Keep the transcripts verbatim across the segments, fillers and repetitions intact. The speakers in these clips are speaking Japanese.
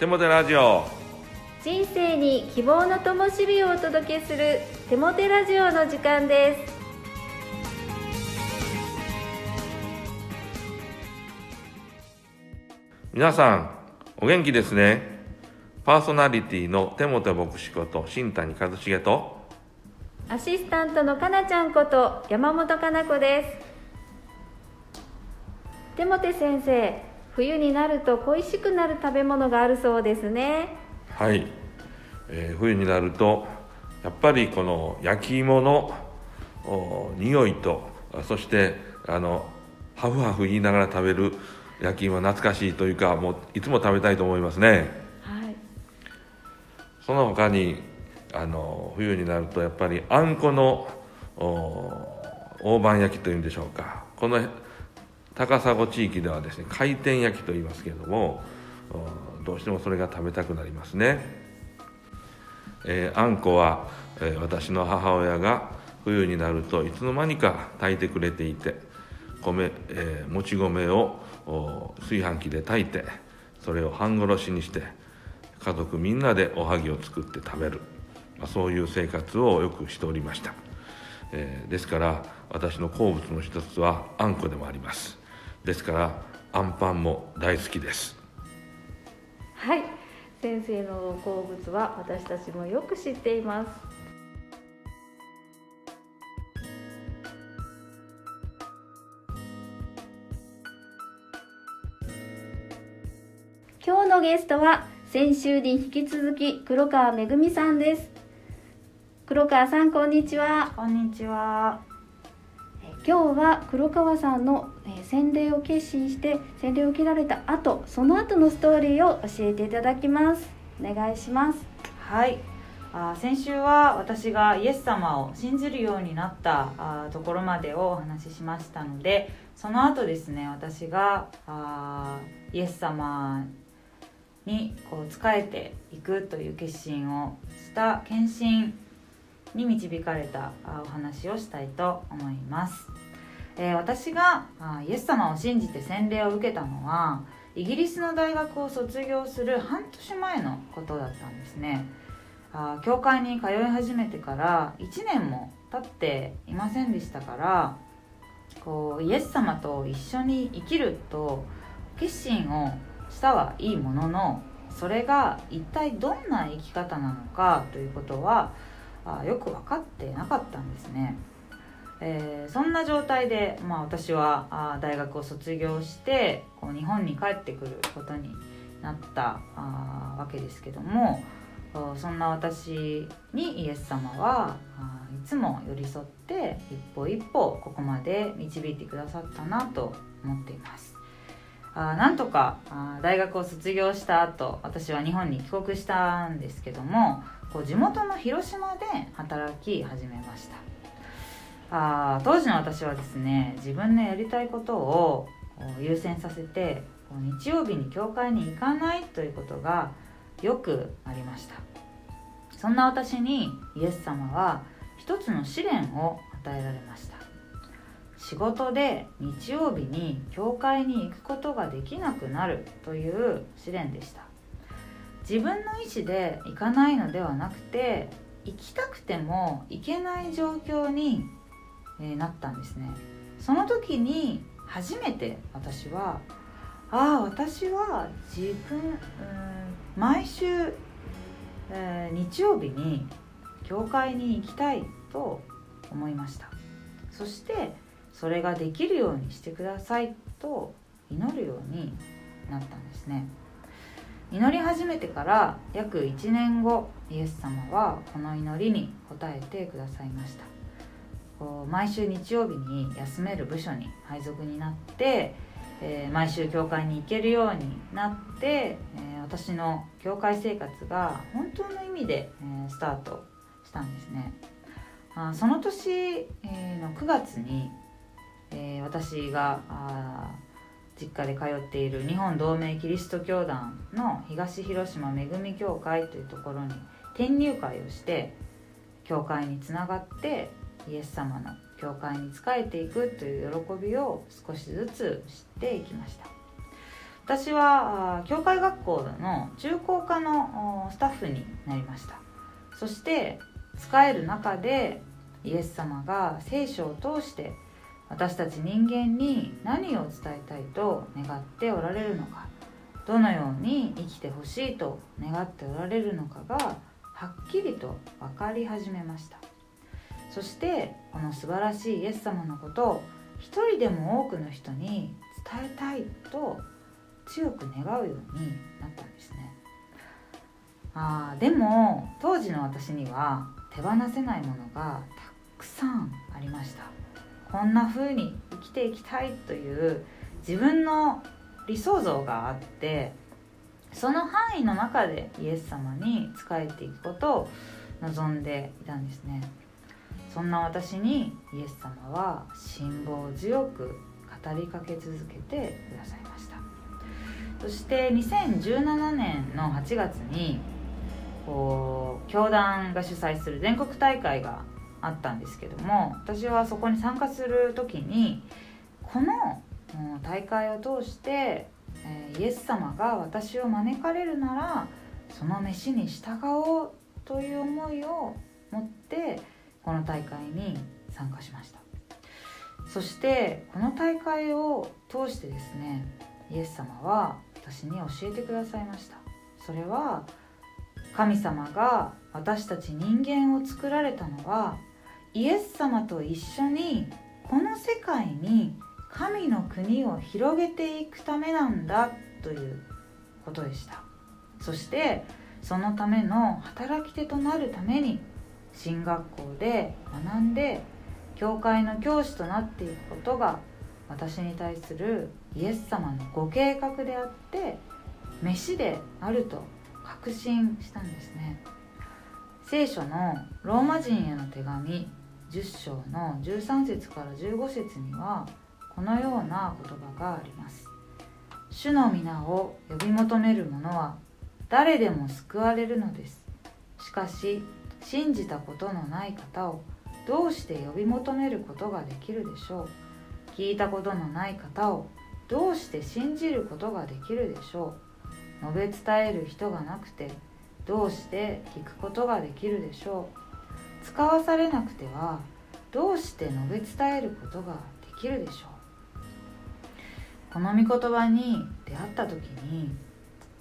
手もてラジオ、人生に希望の灯火をお届けする手もてラジオの時間です。皆さんお元気ですね。パーソナリティの手もて牧師こと新谷和重と、アシスタントのかなちゃんこと山本かな子です。手もて先生、冬になると恋しくなる食べ物があるそうですね。はい、えー、冬になるとやっぱりこの焼き芋の匂いと、そしてあのハフハフ言いながら食べる焼き芋は懐かしいというか、もういつも食べたいと思いますね、はい、その他にあの冬になるとやっぱりあんこの大判焼きというんでしょうか。この高砂地域ではですね、回転焼きと言いますけれども、どうしてもそれが食べたくなりますね、えー、あんこは、えー、私の母親が冬になるといつの間にか炊いてくれていて、米、えー、もち米を炊飯器で炊いて、それを半殺しにして家族みんなでおはぎを作って食べる、まあ、そういう生活をよくしておりました、えー、ですから私の好物の一つはあんこでもあります。ですからあんパンも大好きです。はい、先生の好物は私たちもよく知っています。今日のゲストは先週に引き続き黒川めぐみさんです。黒川さん、こんにちは。こんにちは。今日は黒川さんの洗礼を決心して洗礼を受けられた後、その後のストーリーを教えていただきます。お願いします。はい、あ先週は私がイエス様を信じるようになったあところまでをお話ししましたので、その後ですね、私があイエス様にこう仕えていくという決心をした献身に導かれたお話をしたいと思います、えー、私がイエス様を信じて洗礼を受けたのはイギリスの大学を卒業する半年前のことだったんですね。あ教会に通い始めてからいちねんも経っていませんでしたから、こうイエス様と一緒に生きると決心をしたはいいものの、それが一体どんな生き方なのかということはよく分かってなかったんですね、えー、そんな状態で、まあ、私は大学を卒業してこう日本に帰ってくることになったわけですけども、そんな私にイエス様はいつも寄り添って一歩一歩ここまで導いてくださったなと思っています。あなんとかあ大学を卒業した後、私は日本に帰国したんですけども、こう地元の広島で働き始めました。あ当時の私はですね、自分のやりたいことを優先させて日曜日に教会に行かないということがよくありました。そんな私にイエス様は一つの試練を与えられました。仕事で日曜日に教会に行くことができなくなるという試練でした。自分の意思で行かないのではなくて、行きたくても行けない状況になったんですね。その時に初めて私は、ああ私は自分、うーん、毎週、えー、日曜日に教会に行きたいと思いました。そしてそれができるようにしてくださいと祈るようになったんですね。祈り始めてから約いちねんご、イエス様はこの祈りに応えてくださいました。こう毎週日曜日に休める部署に配属になって、えー、毎週教会に行けるようになって、えー、私の教会生活が本当の意味で、えー、スタートしたんですね。あその年、えー、のくがつに、えー、私があ実家で通っている日本同盟キリスト教団の東広島めぐみ教会というところに転入会をして、教会につながってイエス様の教会に仕えていくという喜びを少しずつ知っていきました。私は教会学校の中高科のスタッフになりました。そして仕える中でイエス様が聖書を通して私たち人間に何を伝えたいと願っておられるのか、どのように生きてほしいと願っておられるのかがはっきりと分かり始めました。そしてこの素晴らしいイエス様のことを一人でも多くの人に伝えたいと強く願うようになったんですね。あーでも当時の私には手放せないものがたくさんありました。こんな風に生きていきたいという自分の理想像があって、その範囲の中でイエス様に仕えていくことを望んでいたんですね。そんな私にイエス様は辛抱強く語りかけ続けてくださいました。そしてにせんじゅうななねんのはちがつにこう教団が主催する全国大会があったんですけども、私はそこに参加する時にこの大会を通してイエス様が私を招かれるならその召しに従おうという思いを持ってこの大会に参加しました。そしてこの大会を通してですね、イエス様は私に教えてくださいました。それは神様が私たち人間を作られたのはイエス様と一緒にこの世界に神の国を広げていくためなんだということでした。そしてそのための働き手となるために進学校で学んで教会の教師となっていくことが私に対するイエス様のご計画であって召しであると確信したんですね。聖書のローマ人への手紙じゅっ章のじゅうさん節からじゅうご節にはこのような言葉があります。主の皆を呼び求める者は誰でも救われるのです。しかし信じたことのない方をどうして呼び求めることができるでしょう。聞いたことのない方をどうして信じることができるでしょう。述べ伝える人がなくてどうして聞くことができるでしょう。使わされなくてはどうして述べ伝えることができるでしょう。この御言葉に出会った時に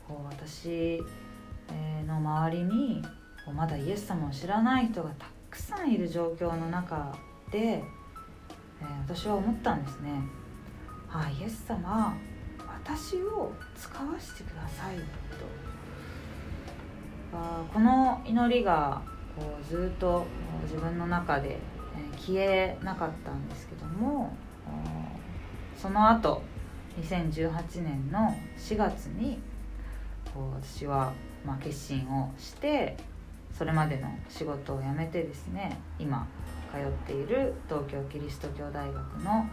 こう私の周りにまだイエス様を知らない人がたくさんいる状況の中で、えー、私は思ったんですね。ああイエス様私を使わせてくださいと、あこの祈りがこうずっと自分の中で消えなかったんですけども、その後にせんじゅうはちねんのしがつにこう私はまあ決心をして、それまでの仕事を辞めてですね、今通っている東京キリスト教大学の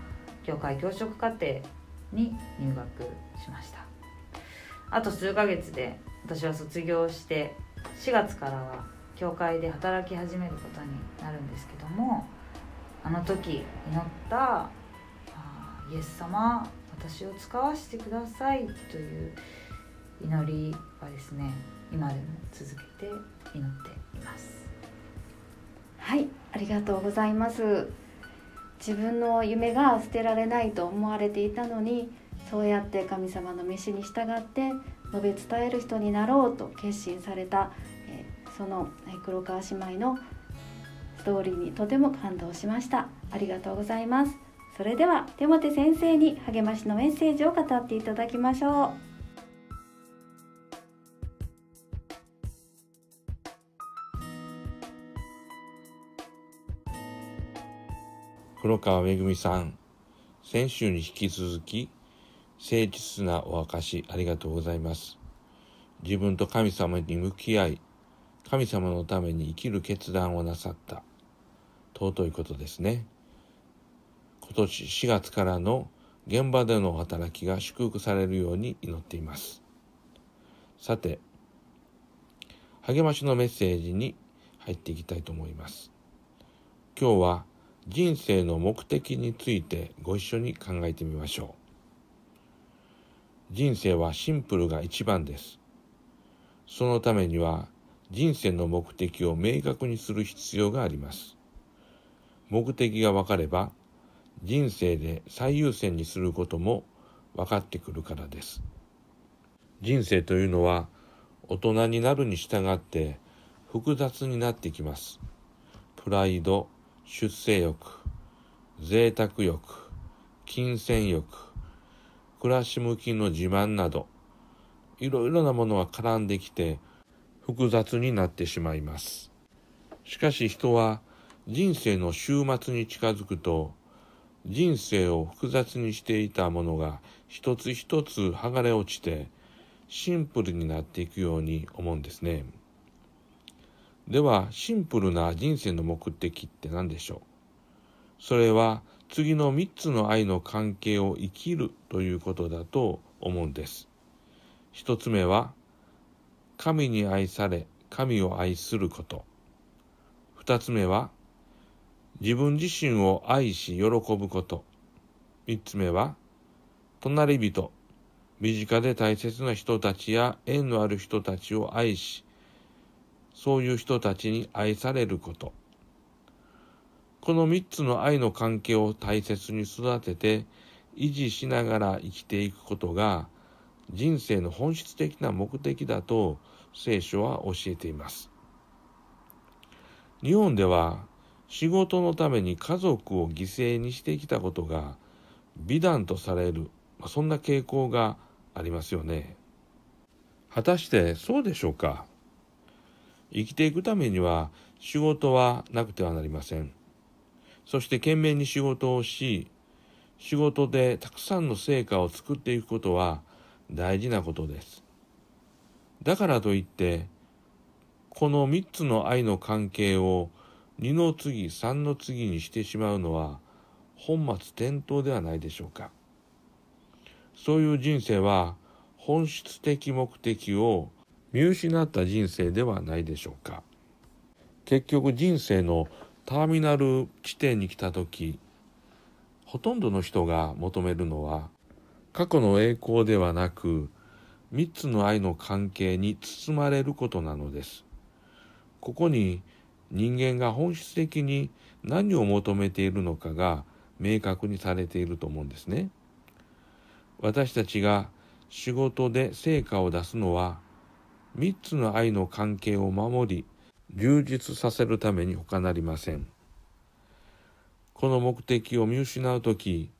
教会教職課程に入学しました。あと数ヶ月で私は卒業して、しがつからは教会で働き始めることになるんですけども、あの時祈ったイエス様私を使わせてくださいという祈りはですね、今でも続けて祈っています。はい、ありがとうございます。自分の夢が捨てられないと思われていたのに、そうやって神様の召しに従って述べ伝える人になろうと決心された、えー、その黒川姉妹のストーリーにとても感動しました。ありがとうございます。それではテモテ先生に励ましのメッセージを語っていただきましょう。黒川恵さん、先週に引き続き誠実なお証ありがとうございます。自分と神様に向き合い、神様のために生きる決断をなさった尊いことですね。今年しがつからの現場での働きが祝福されるように祈っています。さて、励ましのメッセージに入っていきたいと思います。今日は人生の目的についてご一緒に考えてみましょう。人生はシンプルが一番です。そのためには人生の目的を明確にする必要があります。目的が分かれば、人生で最優先にすることも分かってくるからです。人生というのは大人になるに従って複雑になってきます。プライド、出世欲、贅沢欲、金銭欲、暮らし向きの自慢など、いろいろなものが絡んできて複雑になってしまいます。しかし人は人生の終末に近づくと、人生を複雑にしていたものが一つ一つ剥がれ落ちてシンプルになっていくように思うんですね。ではシンプルな人生の目的って何でしょう？それは次のみっつの愛の関係を生きるということだと思うんです。ひとつめは神に愛され神を愛すること。ふたつめは自分自身を愛し喜ぶこと。みっつめは、隣人、身近で大切な人たちや縁のある人たちを愛し、そういう人たちに愛されること。このみっつの愛の関係を大切に育てて、維持しながら生きていくことが、人生の本質的な目的だと聖書は教えています。日本では、仕事のために家族を犠牲にしてきたことが美談とされる、そんな傾向がありますよね。果たしてそうでしょうか？生きていくためには仕事はなくてはなりません。そして懸命に仕事をし、仕事でたくさんの成果を作っていくことは大事なことです。だからといって、このみっつの愛の関係を二の次、三の次にしてしまうのは本末転倒ではないでしょうか。そういう人生は本質的目的を見失った人生ではないでしょうか。結局人生のターミナル地点に来たとき、ほとんどの人が求めるのは過去の栄光ではなく、三つの愛の関係に包まれることなのです。ここに人間が本質的に何を求めているのかが明確にされていると思うんですね。私たちが仕事で成果を出すのは、みっつの愛の関係を守り、充実させるために他なりません。この目的を見失うとき、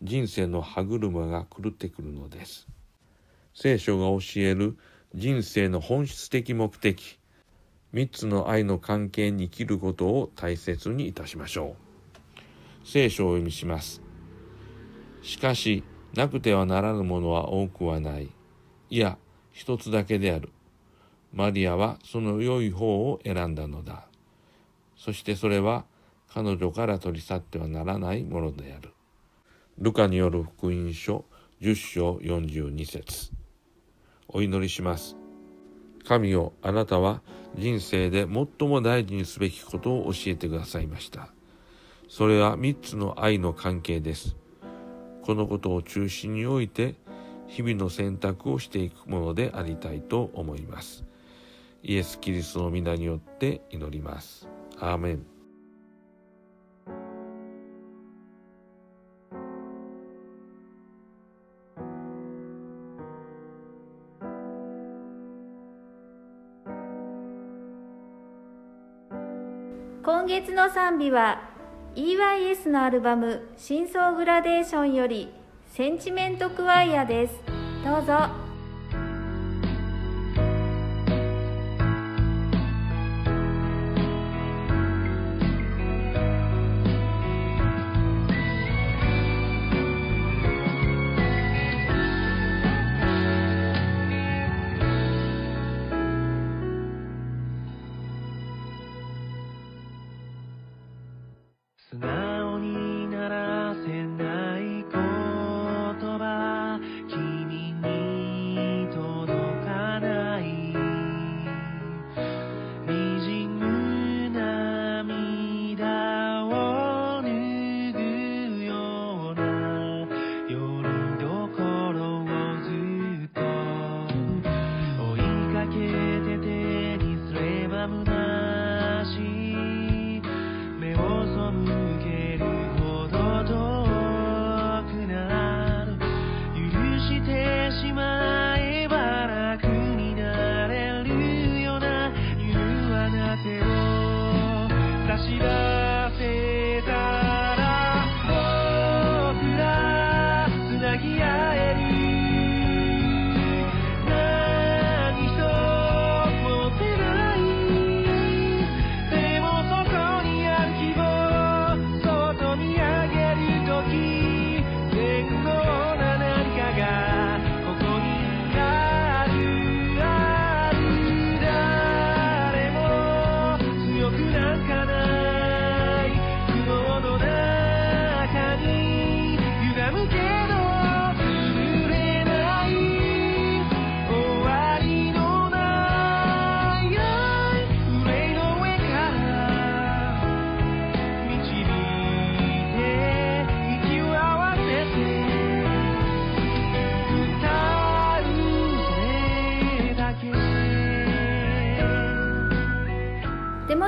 人生の歯車が狂ってくるのです。聖書が教える人生の本質的目的、三つの愛の関係に生きることを大切にいたしましょう。聖書を読みします。しかし、なくてはならぬものは多くはない。いや、一つだけである。マリアはその良い方を選んだのだ。そしてそれは彼女から取り去ってはならないものである。ルカによる福音書じゅっしょうよんじゅうにせつ。お祈りします。神よ、あなたは人生で最も大事にすべきことを教えてくださいました。それは三つの愛の関係です。このことを中心において、日々の選択をしていくものでありたいと思います。イエス・キリストの皆によって祈ります。アーメン。今月の賛美は イーワイエス のアルバム「深層グラデーション」より「センチメント・クワイア」です。どうぞ。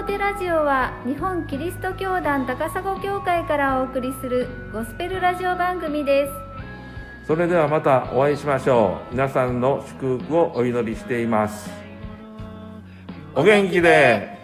モテラジオは日本キリスト教団高砂教会からお送りするゴスペルラジオ番組です。それではまたお会いしましょう。皆さんの祝福をお祈りしています。お元気で。